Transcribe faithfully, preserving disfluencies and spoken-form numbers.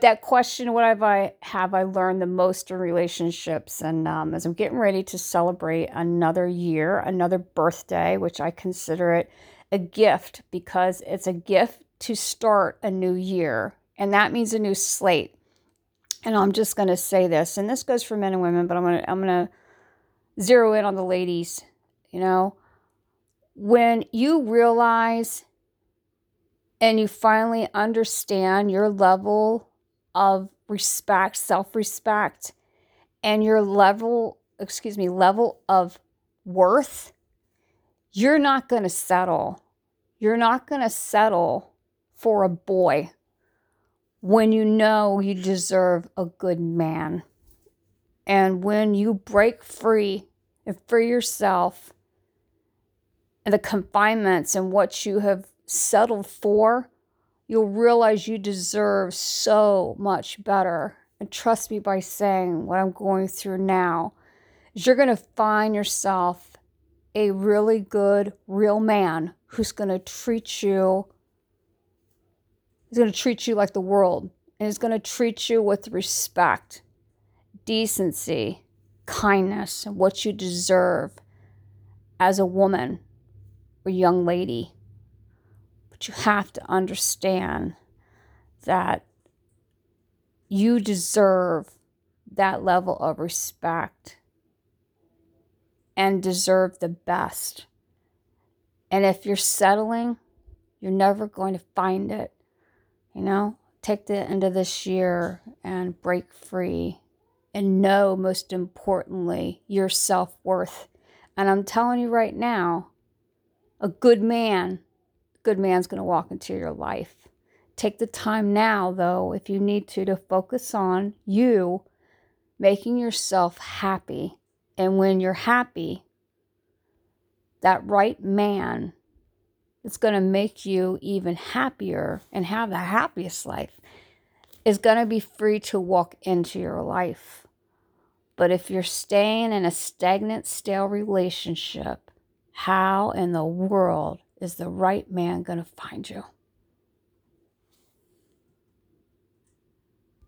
That question, what have I have I learned the most in relationships? And um, as I'm getting ready to celebrate another year, another birthday, which I consider it a gift because it's a gift to start a new year, and that means a new slate. And I'm just going to say this, and this goes for men and women, but I'm going to I'm going to zero in on the ladies. You know, when you realize and you finally understand your level of respect, self-respect, and your level, excuse me, level of worth, you're not going to settle. You're not going to settle for a boy when you know you deserve a good man. And when you break free and free yourself and the confinements and what you have settled for, you'll realize you deserve so much better. And trust me by saying what I'm going through now is you're going to find yourself a really good, real man who's going to treat you, he's going to treat you like the world. And he's going to treat you with respect, decency, kindness, and what you deserve as a woman or young lady. But you have to understand that you deserve that level of respect and deserve the best. And if you're settling, you're never going to find it. You know, take the end of this year and break free and know, most importantly, your self-worth. And I'm telling you right now, a good man good man's going to walk into your life. Take the time now, though, if you need to, to focus on you making yourself happy. And when you're happy, that right man that's going to make you even happier and have the happiest life is going to be free to walk into your life. But if you're staying in a stagnant, stale relationship, how in the world is the right man going to find you?